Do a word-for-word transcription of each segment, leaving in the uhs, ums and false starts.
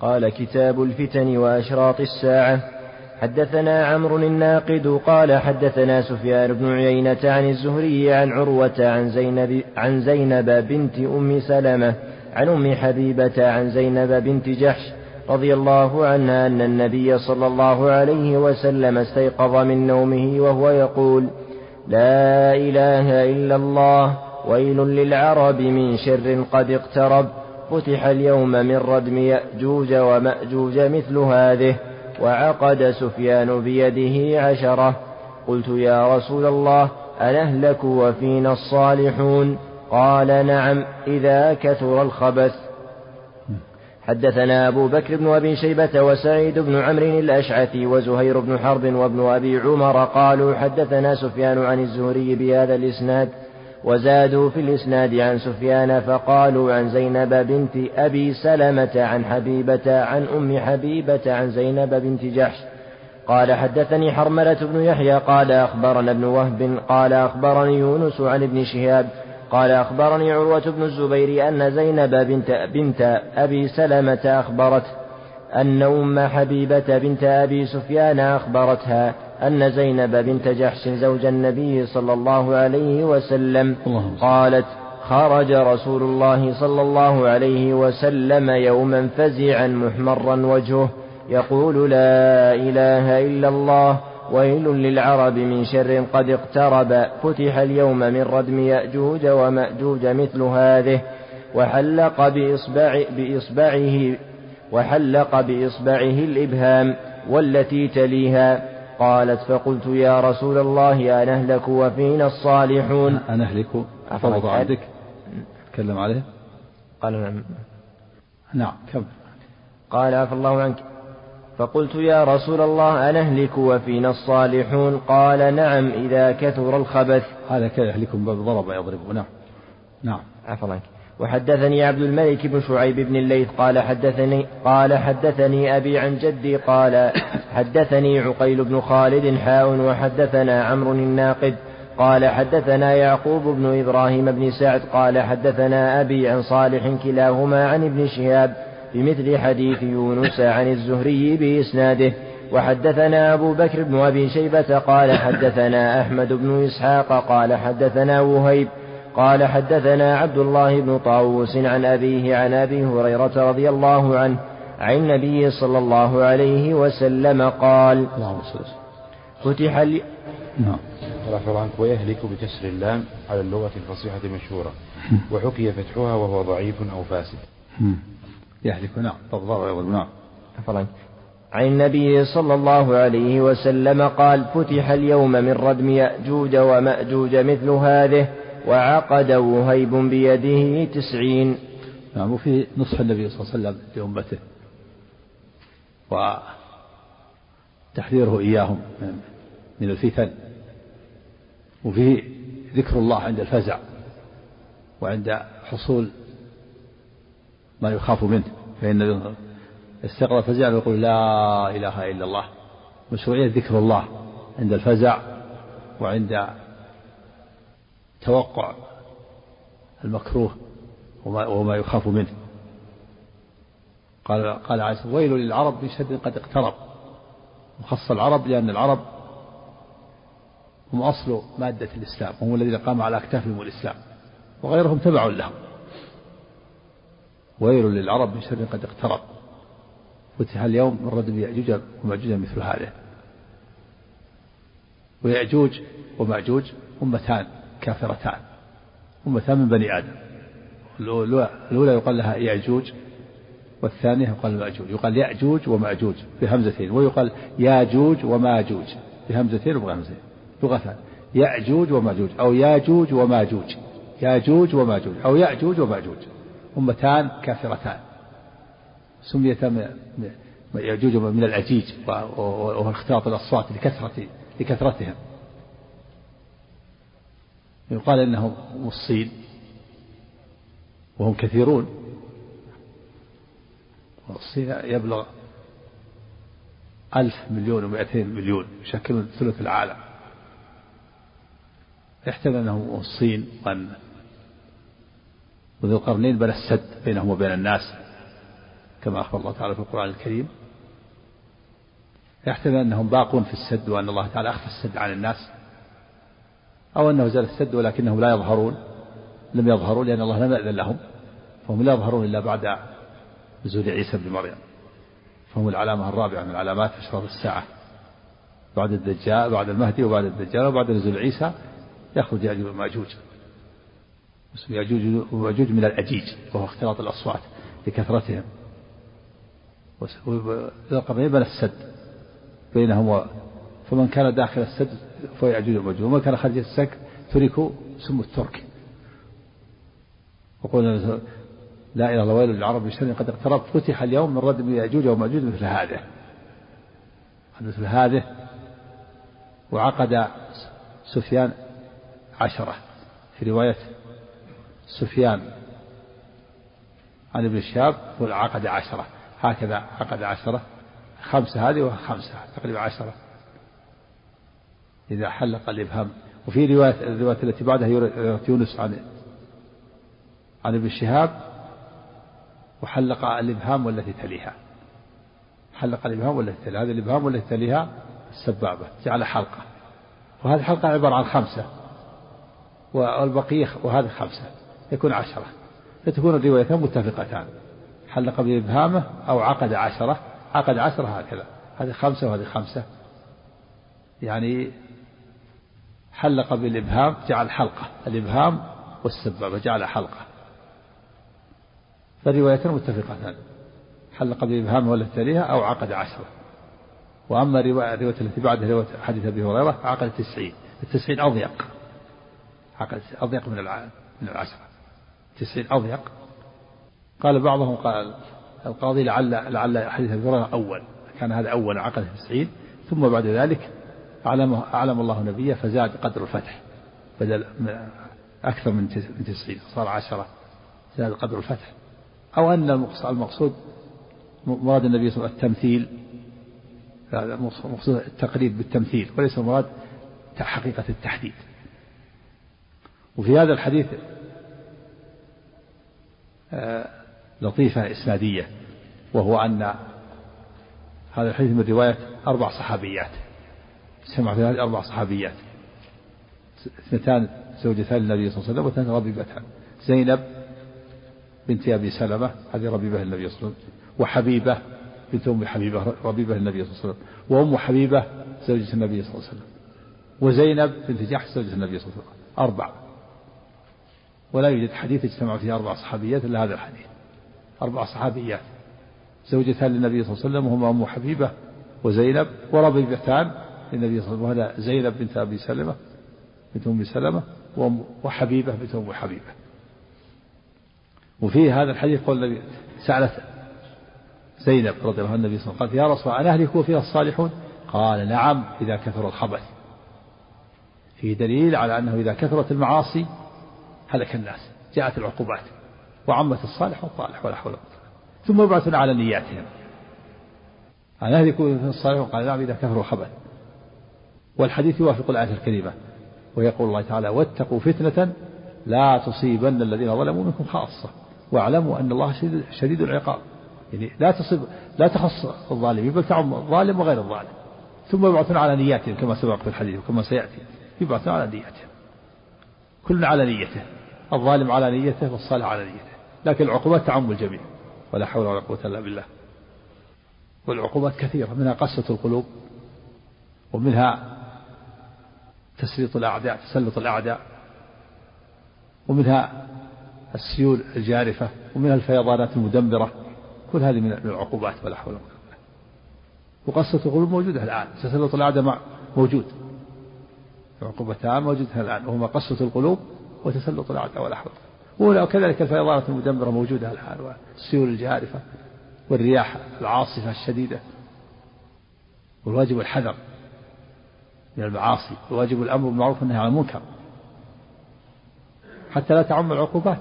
قال كتاب الفتن وأشراط الساعة. حدثنا عمرو الناقد قال حدثنا سفيان بن عيينة عن الزهري عن عروة عن زينب, عن زينب بنت أم سلمة عن أم حبيبة عن زينب بنت جحش رضي الله عنها أن النبي صلى الله عليه وسلم استيقظ من نومه وهو يقول: لا إله إلا الله، ويل للعرب من شر قد اقترب، فتح اليوم من ردم يأجوج ومأجوج مثل هذه. وعقد سفيان بيده عشرة. قلت: يا رسول الله، أنهلك وفينا الصالحون؟ قال: نعم، إذا كثر الخبث. حدثنا أبو بكر بن أبي شيبة وسعيد بن عمرو الأشعثي وزهير بن حرب وابن أبي عمر قالوا حدثنا سفيان عن الزهري بهذا الإسناد، وزادوا في الإسناد عن سفيان فقالوا عن زينب بنت أبي سلمة عن حبيبة عن أم حبيبة عن زينب بنت جحش. قال حدثني حرملة بن يحيى قال أخبرنا ابن وهب قال أخبرني يونس عن ابن شهاب قال أخبرني عروة بن الزبير أن زينب بنت, بنت أبي سلمة أخبرت أن أم حبيبة بنت أبي سفيان أخبرتها أن زينب بنت جحش زوج النبي صلى الله عليه وسلم قالت: خرج رسول الله صلى الله عليه وسلم يوما فزعا محمرا وجهه يقول: لا إله إلا الله، ويل للعرب من شر قد اقترب، فتح اليوم من ردم يأجوج ومأجوج مثل هذه. وحلق بإصبع بإصبعه وحلق بإصبعه الإبهام والتي تليها. قالت: فقلت: يا رسول الله، أنهلك وفينا الصالحون؟ أنهلك أفرض عندك تكلم عليه. قال: نعم. نعم كم. قال: عفى الله عنك. فقلت: يا رسول الله، أنهلك وفينا الصالحون؟ قال: نعم، إذا كثر الخبث. هذا كيهلكم باب ضرب يضربه. نعم نعم عفى الله عنك. وحدثني عبد الملك بن شعيب بن الليث قال حدثني قال حدثني أبي عن جدي قال حدثني عقيل بن خالد حاء وحدثنا عمرو الناقد قال حدثنا يعقوب بن إبراهيم بن سعد قال حدثنا أبي عن صالح كلاهما عن ابن شهاب بمثل حديث يونس عن الزهري بإسناده. وحدثنا أبو بكر بن أبي شيبة قال حدثنا أحمد بن إسحاق قال حدثنا وهيب قال حدثنا عبد الله بن طاووس عن أبيه عن أبي هريرة رضي الله عنه عن النبي صلى الله عليه وسلم قال: فتح ال... نعم ويهلك بكسر اللام على اللغة الفصيحة المشهورة، وحكي فتحها وهو ضعيف أو فاسد. يهلك نعم تضرع يضرب نعم عن النبي صلى الله عليه وسلم قال: فتح اليوم من ردم يأجوج ومأجوج مثل هذه. وعقد وهيب بيده تسعين. نعم وفي نصح النبي صلى الله عليه وسلم لأمته وتحذيره إياهم من الفتن، وفيه ذكر الله عند الفزع وعند حصول ما يخاف منه، فإن استقر الفزع يقول: لا إله إلا الله. مشروعية ذكر الله عند الفزع وعند توقع المكروه وما, وما يخاف منه. قال قال عيسى: ويل للعرب من شر قد اقترب. وخص العرب لأن العرب هم أصل مادة الإسلام، هم الذين قام على أكتافهم الإسلام، وغيرهم تبع لهم. ويل للعرب من شر قد اقترب، فتح اليوم من ردم يأجوج ومأجوج مثل هذه. ويأجوج ومأجوج أمتان كافرتان، أمتان من بني آدم، الأولى يقال لها يأجوج والثانية يقال مأجوج. يقال يأجوج ومأجوج بهمزتين، ويقال ياجوج وماجوج بهمزتين وبهمزتين لغتان، يأجوج وماجوج أو ياجوج وماجوج، ياجوج وماجوج أو يأجوج وماجوج، أمتان كافرتان سميتا يأجوج من الأجيج، وهو اختلاط الأصوات لكثرتهم. يقال إنهم هم الصين وهم كثيرون، والصين يبلغ ألف مليون ومئتين مليون يشكلون ثلث العالم. يحتمل أنهم الصين وأن وذو القرنين بنى السد بينهم وبين الناس كما أخبر الله تعالى في القرآن الكريم، يحتمل أنهم باقون في السد وأن الله تعالى أخفى السد عن الناس، أو أنه زال السد ولكنهم لا يظهرون، لم يظهروا لأن الله لم يأذن لهم، فهم لا يظهرون إلا بعد نزول عيسى بن مريم، فهم العلامة الرابعة من علامات أشراط الساعة بعد الدجال، بعد المهدي وبعد الدجال وبعد نزول عيسى يخرج يأجوج وماجوج. اسم يأجوج وماجوج من الأجيج وهو اختلاط الأصوات لكثرتهم، وقبل بنى السد بينهم، فمن كان داخل السد فيأجوج وماجوج، ومن كان خارج السد تركوا سموا الترك. وقلنا لا إله إلا ويل للعرب من شر قد اقترب، فتح اليوم من ردم يأجوج وماجوج مثل هذا مثل هذا وعقد سفيان عشرة في رواية سفيان عن ابن الشهاب، والعقد عشرة هكذا، عقد عشرة خمسة هذه وخمسة تقريبا عشرة إذا حلق الإبهام. وفي رواية الرواية التي بعدها يونس عن عن ابن الشهاب وحلق الإبهام والتي تليها، حلق الإبهام والتي تليها، هذا الإبهام والتي تليها السبابة، جعل حلقة، وهذه الحلقة عبارة عن خمسة والبقية وهذه خمسة يكون عشرة، فتكون الروايتان متفقتان، حلق بإبهامه أو عقد عشرة، عقد عشرة هكذا، هذه خمسة وهذه خمسة، يعني حلق بالإبهام جعل حلقة، الإبهام والسبابة جعل حلقة، فالروايتان متفقتان، حلق بالإبهام والتي تليها أو عقد عشرة. وأما الرواية التي بعدها رواية حديث أبي هريرة عقد تسعين، التسعين أضيق، عقد أضيق من من العشرة، تسعين أضيق. قال بعضهم قال القاضي لعل لعل حديث أبي هريرة أول، كان هذا أول عقد تسعين، ثم بعد ذلك أعلم أعلم الله نبيه فزاد قدر الفتح، بدل أكثر من تسعين صار عشرة، زاد قدر الفتح. أو أن المقصود مراد النبي صلى الله عليه وسلم التمثيل، هذا مقصود التقريب بالتمثيل وليس مراد حقيقة التحديد. وفي هذا الحديث لطيفة إسنادية، وهو أن هذا الحديث من رواية أربع صحابيات، سمع في هذه أربع صحابيات، اثنتان زوجتان للنبي صلى الله عليه وسلم واثنتان ربيبتان، زينب بنت أبي سلمة هذه ربيبة النبي صلى الله عليه وسلم، وحبيبة بنت أم حبيبة ربيبة النبي صلى الله عليه وسلم، وأم حبيبة زوجة النبي صلى الله عليه وسلم، وزينب بنت جحش زوجة النبي صلى الله عليه وسلم، أربع. ولا يوجد حديث اجتمع فيه أربع صحابيات إلا هذا الحديث، أربع صحابيات زوجتان للنبي صلى الله عليه وسلم وهما أم حبيبة وزينب، وربيبتان للنبي صلى الله عليه وسلم، زينب بنت أبي سلمة بنت أم سلمة وحبيبة بنت أم حبيبة. وفي هذا الحديث قال النبي سألت زينب رضي الله عنها النبي صلى الله عليه وسلم قالت يا رسول الله أنا أهلك وفيها الصالحون؟ قال نعم إذا كثر الخبث، في دليل على أنه إذا كثرت المعاصي هلك الناس، جاءت العقوبات وعمت الصالح والطالح ولا حول ولا قوة، ثم يبعثنا على نياتهم. أنا أهلك وفيها الصالحون؟ قال نعم إذا كثر الخبث. والحديث يوافق الآية الكريمة، ويقول الله تعالى واتقوا فتنة لا تصيبن الذين ظلموا منكم خاصة واعلموا أن الله شديد العقاب، يعني لا تصيب لا تخص الظالمين بل تعم الظالم وغير الظالم، ثم يبعثون على نياتهم كما سبق في الحديث وكما سيأتي، يبعثون على نياتهم، كل على نيته، الظالم على نيته والصالح على نيته، لكن العقوبات تعم الجميع ولا حول ولا قوة إلا بالله. والعقوبات كثيرة، منها قسوة القلوب، ومنها تسليط الأعداء تسلط الأعداء، ومنها السيول الجارفة، ومنها الفيضانات المدمرة، كل هذه من العقوبات ولا حول ولا قوة. وقصة القلوب موجودة الآن، تسلط الأعداء موجود، العقوبتان موجودة الآن، وهما قصة القلوب وتسلط الأعداء ولا حول ولا قوة، وكذلك الفيضانات المدمرة موجودة الآن، والسيول الجارفة والرياح العاصفة الشديدة. والواجب الحذر من المعاصي، والواجب الأمر بالمعروف والنهي عن المنكر حتى لا تعم العقوبات.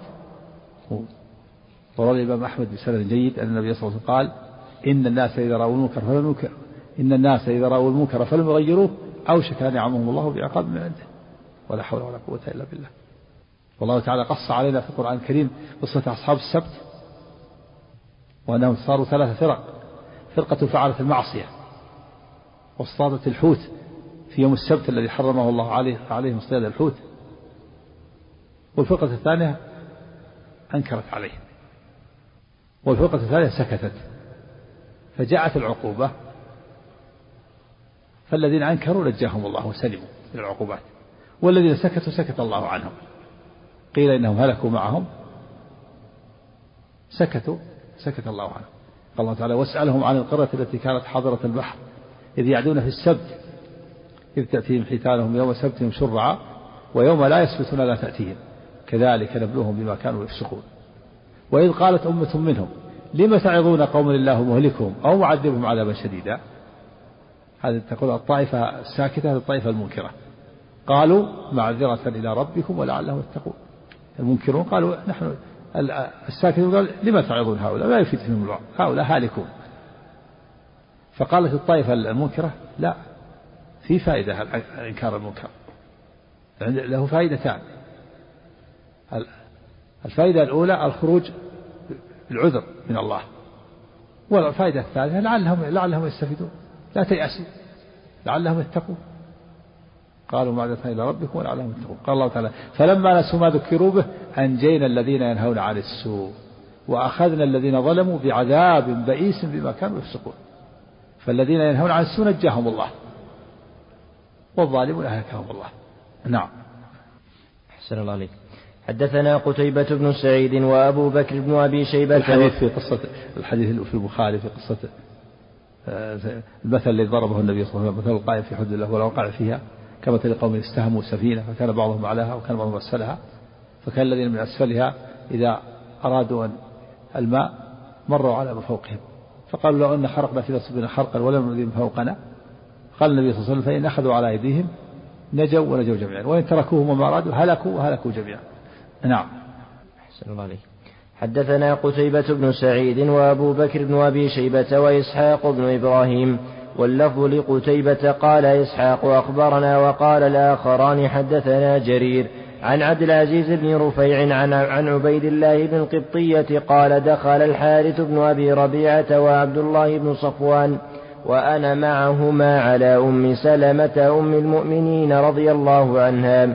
وروى الإمام أحمد بسند جيد أن النبي صلى الله عليه وسلم قال إن الناس إذا رأوا المنكر فلم إن الناس إذا رأوا المنكر فلم يغيروه أوشك أن يعمهم الله بعقاب من عنده ولا حول ولا قوة إلا بالله. والله تعالى قص علينا في القرآن الكريم قصة أصحاب السبت وأنهم صاروا ثلاث فرق: فرقة فعلت المعصية واصطادت الحوت في يوم السبت الذي حرمه الله عليه عليهم اصطياد الحوت، والفرقة الثانية أنكرت عليه، والفرقة الثالثة سكتت. فجاءت العقوبة، فالذين أنكروا نجاهم الله وسلموا من العقوبات، والذين سكتوا سكت الله عنهم. قيل إنهم هلكوا معهم، سكتوا سكت الله عنهم. قال الله تعالى: واسألهم عن القرية التي كانت حضرة البحر إذ يعدون في السبت إذ تأتيهم حيتانهم يوم سبتهم شرعا ويوم لا يسبتون لا تأتيهم كذلك نبلوهم بما كانوا يفسقون. وإذ قالت أمة منهم: لم تعظون قوما الله مهلكهم أو معذبهم عذابا شديدا. هذه تقول الطائفة الساكتة، هذه الطائفة المنكرة. قالوا: معذرة إلى ربكم ولعلهم يتقون. المنكرون قالوا: نحن الساكتون قالوا: لم تعظون هؤلاء لا يفيدهم الوعظ، هؤلاء هالكون. فقالت الطائفة المنكرة: لا، في فائدة الإنكار المنكر، له فائدتان. الفائدة الأولى الخروج العذر من الله، والفائدة الثالثة لعلهم لعلهم يستفيدون، لا تيأسوا لعلهم يتقون. قالوا: معذرة إلى ربكم ولعلهم يتقون. قال الله تعالى: فلما نسوا ما ذكروا به أنجينا الذين ينهون عن السوء وأخذنا الذين ظلموا بعذاب بئيس بما كانوا يفسقون. فالذين ينهون عن السوء نجاهم الله، والظالمون أهلكهم الله. نعم. أحسن الله عليك. حدثنا قتيبة بن سعيد وأبو بكر بن أبي شيبة. الحديث في قصة الحديث في البخاري في قصة المثل الذي ضربه النبي صلى الله عليه وسلم، مثل القائم في حد الله ولو وقع فيها، كمثل قوم استهموا سفينة فكان بعضهم عليها وكان بعضهم أسفلها، فكان الذين من أسفلها إذا أرادوا الماء مروا على من فوقهم فقالوا: لو أن حرقنا في نصبنا حرقا ولم نذيب فوقنا. قال النبي صلى الله عليه وسلم: فإن أخذوا على أيديهم نجوا ونجوا جميعا، وإن تركوهم وما أرادوا هلكوا وهلكوا جميعا. نعم. أحسن الله عليك. حدثنا قتيبة بن سعيد وأبو بكر بن أبي شيبة وإسحاق بن إبراهيم، واللفظ لقتيبة قال إسحاق أخبرنا، وقال الآخران حدثنا جرير عن عبد العزيز بن رفيع عن عن عبيد الله بن قبطية قال: دخل الحارث بن أبي ربيعة وعبد الله بن صفوان وأنا معهما على أم سلمة أم المؤمنين رضي الله عنها،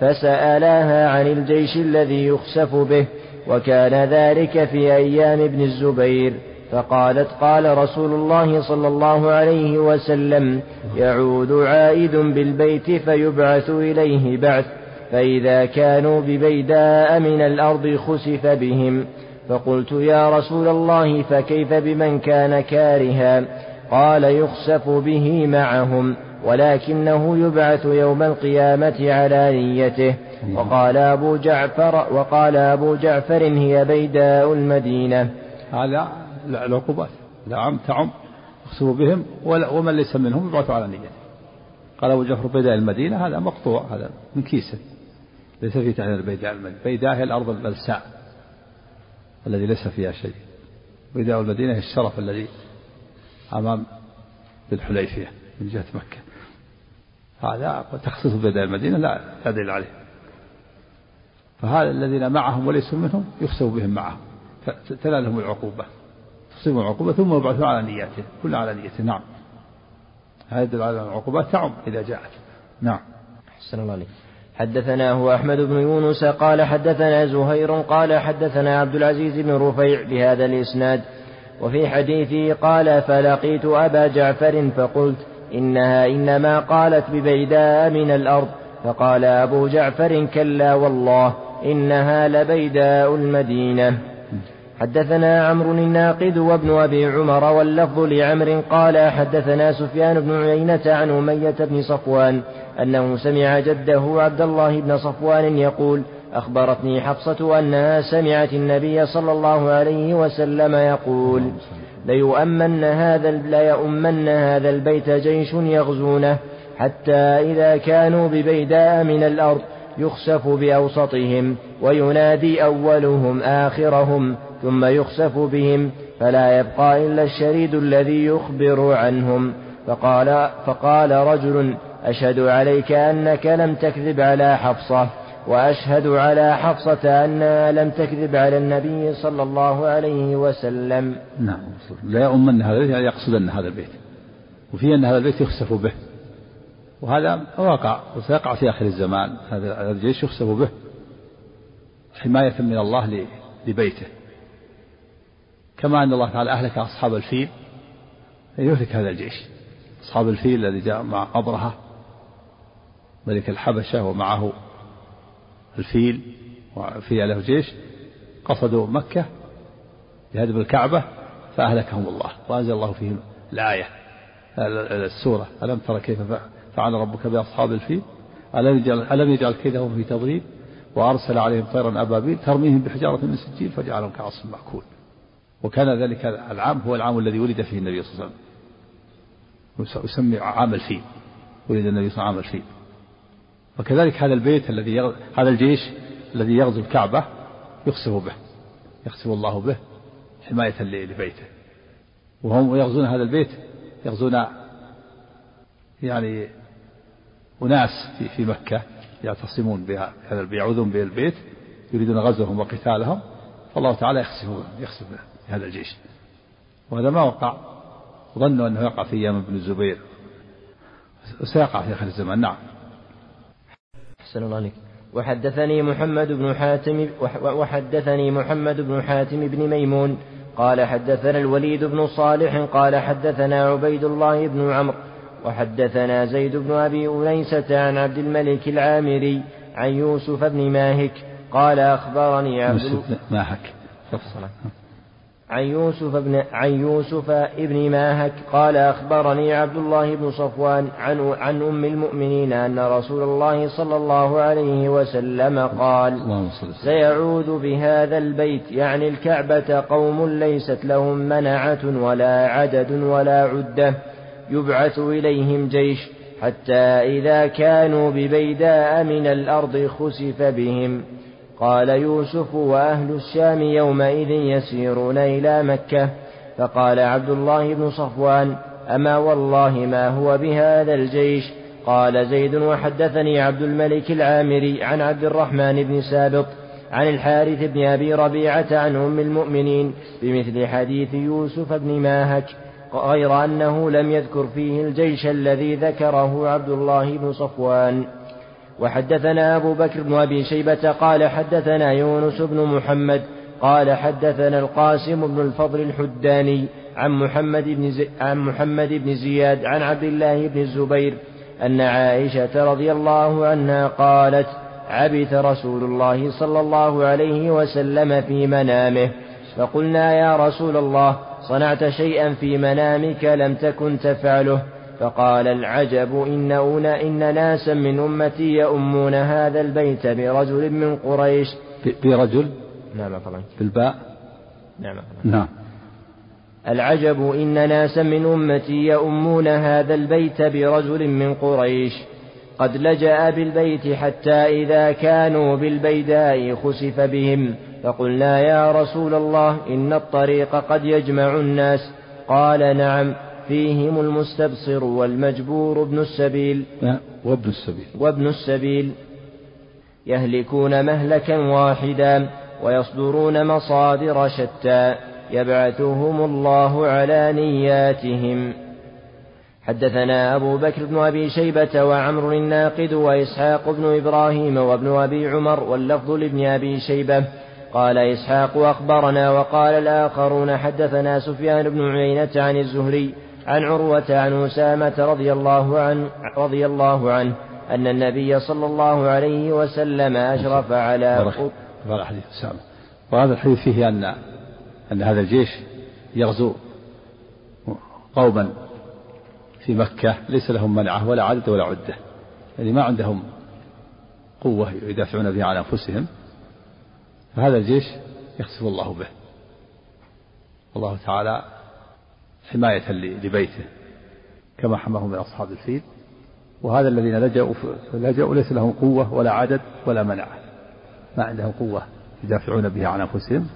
فسألها عن الجيش الذي يخسف به، وكان ذلك في أيام ابن الزبير، فقالت: قال رسول الله صلى الله عليه وسلم: يعود عائد بالبيت فيبعث إليه بعث، فإذا كانوا ببيداء من الأرض خسف بهم. فقلت: يا رسول الله، فكيف بمن كان كارها؟ قال: يخسف به معهم ولكنه يبعث يوم القيامة على نيته. وقال أبو جعفر وقال أبو جعفر هي بيداء المدينة. على العقوبات لعم تعم يخسفوا بهم ومن ليس منهم يبعث على نيته. قال أبو جعفر: بيداء المدينة، هذا مقطوع، هذا من كيسه، ليس في تعنى بيداء المدينة. بيداء هي الأرض البلساء الذي ليس فيها شيء، بيداء المدينة هي الشرف الذي أمام الحليفية من جهة مكة. هذا تخصيص بيداء المدينة لا دليل عليه. فهذا الذين معهم وليسوا منهم يخسوا بهم معهم، فتنالهم العقوبة، تصيبهم العقوبة ثم يبعثون على نياته، كل على نياته. نعم. هذا يدل على العقوبات تعم إذا جاءت. نعم. أحسن الله عليك. حدثنا هو أحمد بن يونس قال حدثنا زهير قال حدثنا عبد العزيز بن رفيع بهذا الإسناد. وفي حديثه قال: فلقيت أبا جعفر فقلت: إنها إنما قالت ببيداء من الأرض. فقال أبو جعفر: كلا والله، إنها لبيداء المدينة. حدثنا عمرو الناقد وابن أبي عمر، واللفظ لعمر قال حدثنا سفيان بن عيينة عن أمية بن صفوان أنه سمع جده عبد الله بن صفوان يقول: أخبرتني حفصة أنها سمعت النبي صلى الله عليه وسلم يقول: ليؤمن هذا, ليؤمن هذا البيت جيش يغزونه حتى إذا كانوا ببيداء من الأرض يخسف بأوسطهم، وينادي أولهم آخرهم، ثم يخسف بهم، فلا يبقى إلا الشريد الذي يخبر عنهم. فقال, فقال رجل: أشهد عليك أنك لم تكذب على حفصة. وأشهد على حفصة أنها لم تكذب على النبي صلى الله عليه وسلم. نعم، لا يؤمن هذا البيت، يعني يقصدن هذا البيت، وفي أن هذا البيت يخسف به، وهذا واقع وسيقع في آخر الزمان. هذا الجيش يخسف به حماية من الله لبيته، كما أن الله تعالى أهلك أصحاب الفيل يهلك هذا الجيش. أصحاب الفيل الذي جاء مع أبرهة ملك الحبشة ومعه الفيل وفي له جيش، قصدوا مكة لهدم الكعبة فأهلكهم الله، وأنزل الله فيهم الآية السورة ألم تر كيف فعل ربك بأصحاب الفيل ألم يجعل كيدهم في تضليل وأرسل عليهم طيرا أبابيل ترميهم بحجارة من سجيل فجعلهم كعصف مأكول. وكان ذلك العام هو العام الذي ولد فيه النبي صلى الله عليه وسلم، يسمى عام الفيل، ولد النبي صلى الله عليه وسلم عام الفيل. وكذلك هذا البيت الذي يغ... هذا الجيش الذي يغزو الكعبة يخسف به، يخسف الله به حماية لبيته. وهم يغزون هذا البيت يغزون يعني أناس في, في مكة يعتصمون بها، يعوذون به البيت، يريدون غزوهم وقتالهم، فالله تعالى يخسفهم يخسف هذا الجيش. وهذا ما وقع، ظنوا أنه يقع في أيام ابن الزبير، سيقع في آخر الزمان. نعم. وحدثني محمد بن حاتم وحدثني محمد بن حاتم بن ميمون قال حدثنا الوليد بن صالح قال حدثنا عبيد الله بن عمرو وحدثنا زيد بن أبي أنيسة عن عبد الملك العامري عن يوسف بن ماهك قال أخبرني عبد ماهك عن يوسف بن عن يوسف ابن ماهك قال أخبرني عبد الله بن صفوان عن عن أم المؤمنين أن رسول الله صلى الله عليه وسلم قال سيعود بهذا البيت يعني الكعبة قوم ليست لهم منعة ولا عدد ولا عدة يبعث إليهم جيش حتى إذا كانوا ببيداء من الأرض خسف بهم. قال يوسف وأهل الشام يومئذ يسيرون إلى مكة. فقال عبد الله بن صفوان أما والله ما هو بهذا الجيش. قال زيد وحدثني عبد الملك العامري عن عبد الرحمن بن سابط عن الحارث بن أبي ربيعة عن أم المؤمنين بمثل حديث يوسف بن ماهك، غير أنه لم يذكر فيه الجيش الذي ذكره عبد الله بن صفوان. وحدثنا أبو بكر بن أبي شيبة قال حدثنا يونس بن محمد قال حدثنا القاسم بن الفضل الحداني عن محمد بن, زي عن محمد بن زياد عن عبد الله بن الزبير أن عائشة رضي الله عنها قالت عبث رسول الله صلى الله عليه وسلم في منامه، فقلنا يا رسول الله صنعت شيئا في منامك لم تكن تفعله، فقال العجب إن إن ناسا من أمتي يؤمون هذا البيت برجل من قريش. برجل؟ نعم طبعا. بالباء؟ نعم طبعا. نعم. العجب إن ناسا من أمتي يؤمون هذا البيت برجل من قريش قد لجأ بالبيت حتى إذا كانوا بالبيداء خسف بهم، فقلنا يا رسول الله إن الطريق قد يجمع الناس. قال نعم فيهم المستبصر والمجبور ابن السبيل وابن السبيل وابن السبيل يهلكون مهلكا واحدا ويصدرون مصادر شتى يبعثهم الله على نياتهم. حدثنا أبو بكر بن أبي شيبة وعمرو الناقد وإسحاق بن إبراهيم وابن أبي عمر واللفظ لابن أبي شيبة. قال إسحاق أخبرنا، وقال الآخرون حدثنا سفيان بن عيينة عن الزهري عن عروة عن أسامة رضي الله عنه, رضي الله عنه أن النبي صلى الله عليه وسلم أشرف على حديث أسامة. وهذا الحديث فيه أن أن هذا الجيش يغزو قوما في مكة ليس لهم منعة ولا عدد ولا عدة، يعني ما عندهم قوة يدافعون بها عن أنفسهم، فهذا الجيش يخسف الله به، الله تعالى حماية لبيته كما حماه من أصحاب الفيل. وهذا الذين لجأوا لجأوا ليس لهم قوة ولا عدد ولا منعة، ما عندهم قوة يدافعون بها عن أنفسهم.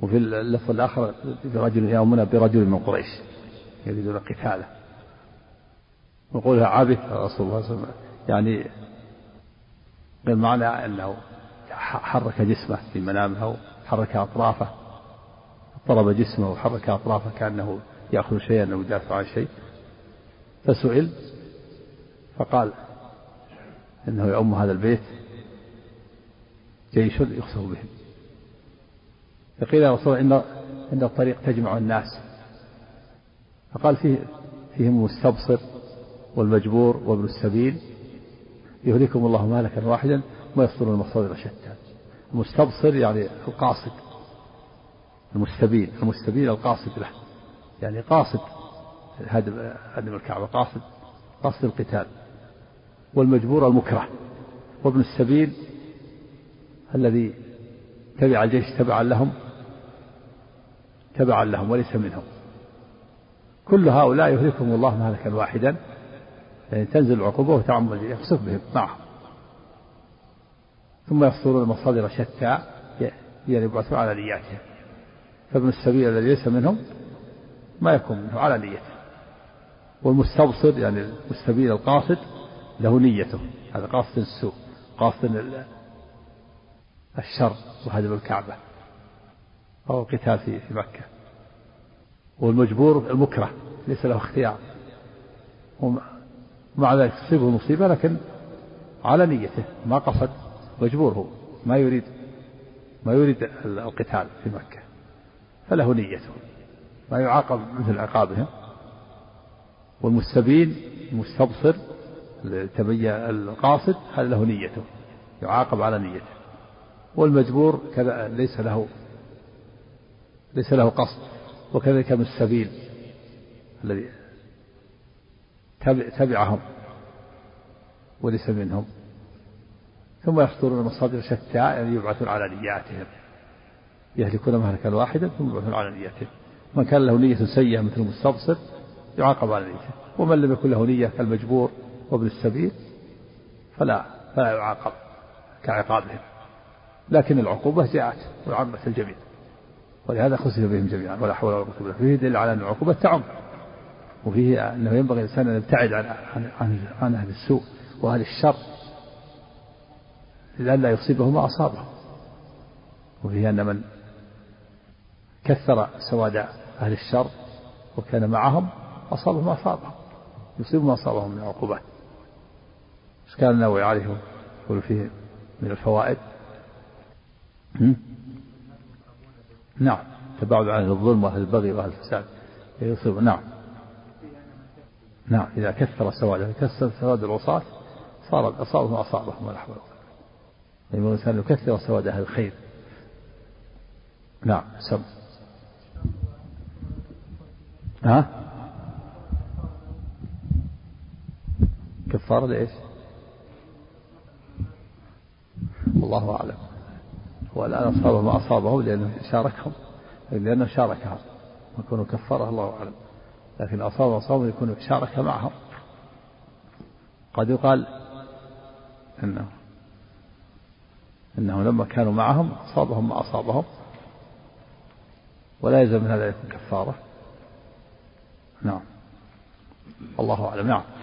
وفي اللفظ الآخر برجل يؤمن برجل من قريش يريدون قتاله. وقولها عابث رسول الله صلى الله عليه وسلم يعني بمعنى أنه حرك جسمه في منامه، حرك أطرافه، اضطرب جسمه وحرك أطرافه كأنه يأخذ شيئا أو يدافع عن شيء. فسئل فقال إنه يعم هذا البيت جيش يخسف بهم. فقيل يا رسول الله إن الطريق تجمع الناس، فقال فيه فيهم المستبصر والمجبور وابن السبيل، يهلكم الله مالكا واحدا ما يصدرون مصادر شتى. المستبصر يعني القاصد، المستبيل المستبيل القاصد له، يعني قاصد هدم الكعبة، قاصد قاصد القتال. والمجبور المكره، وابن السبيل الذي تبع الجيش تبعا لهم تبعا لهم وليس منهم. كل هؤلاء يهلكهم الله مهلكا واحدا، يعني تنزل العقوبة وتعمل يخسف بهم معهم. ثم يحصلون مصادر شتى يبعثون على نياتهم. فابن السبيل الذي ليس منهم ما يكون منه على نيته، والمستبصر يعني المستبيل القاصد له نيته، هذا قاصد السوء قاصد الشر وهدم الكعبة أو قتال في مكة. والمجبور المكره ليس له اختيار، ومع ذلك تصيبه مصيبة لكن على نيته ما قصد، مجبوره ما يريد ما يريد القتال في مكة فله نيته، ما يعاقب مثل عقابهم. والمستبين المستبصر القاصد هذا له نيته يعاقب على نيته. والمجبور كذا ليس له ليس له قصد، وكذلك من السبيل الذي تبعهم وليس منهم. ثم يحصلون مصادر شتى، يعني يبعثون على نياتهم، يهلكون مهلكا واحدا ثم يبعثون على نياتهم. من كان له نية سيئة مثل المستبصر يعاقب على نيته، ومن لم يكن له نية كالمجبور وابن السبيل فلا فلا يعاقب كعقابهم. لكن العقوبة جاءت وعمت الجميع، ولهذا خسف بهم جميعا ولا حول ولا قوة إلا بالله. فيه دليل على أن العقوبة تعم، وفيه أنه ينبغي الإنسان أن يبتعد عن عن عن أهل السوء وأهل الشر لئلا يصيبه ما أصابه. وفيه أن من كثر سواد أهل الشر وكان معهم أصابه ما أصابه، يصيب ما أصابه من العقوبات. كان ناوي عليهم يقول فيه من الفوائد نعم تباعد عن الظلم وأهل البغي وأهل الفساد يصيب. نعم نعم إذا كثر سواد إذا كثر سواد العصاة صار أصابهم أصابهم ولا حول ولا قوة. ينبغي الإنسان أن يكثر سواد أهل الخير. نعم سم ها كفارة لإيش؟ والله أعلم. والآن أصابه ما أصابه لأنه شاركهم، لأنه شاركهم يكونوا كفارة الله أعلم، لكن أصابه أصابه يكونوا شارك معهم. قد يقال إنه إنه لما كانوا معهم أصابهم ما أصابهم، ولا يلزم من هذا يكون كفارة. نعم الله أعلم. نعم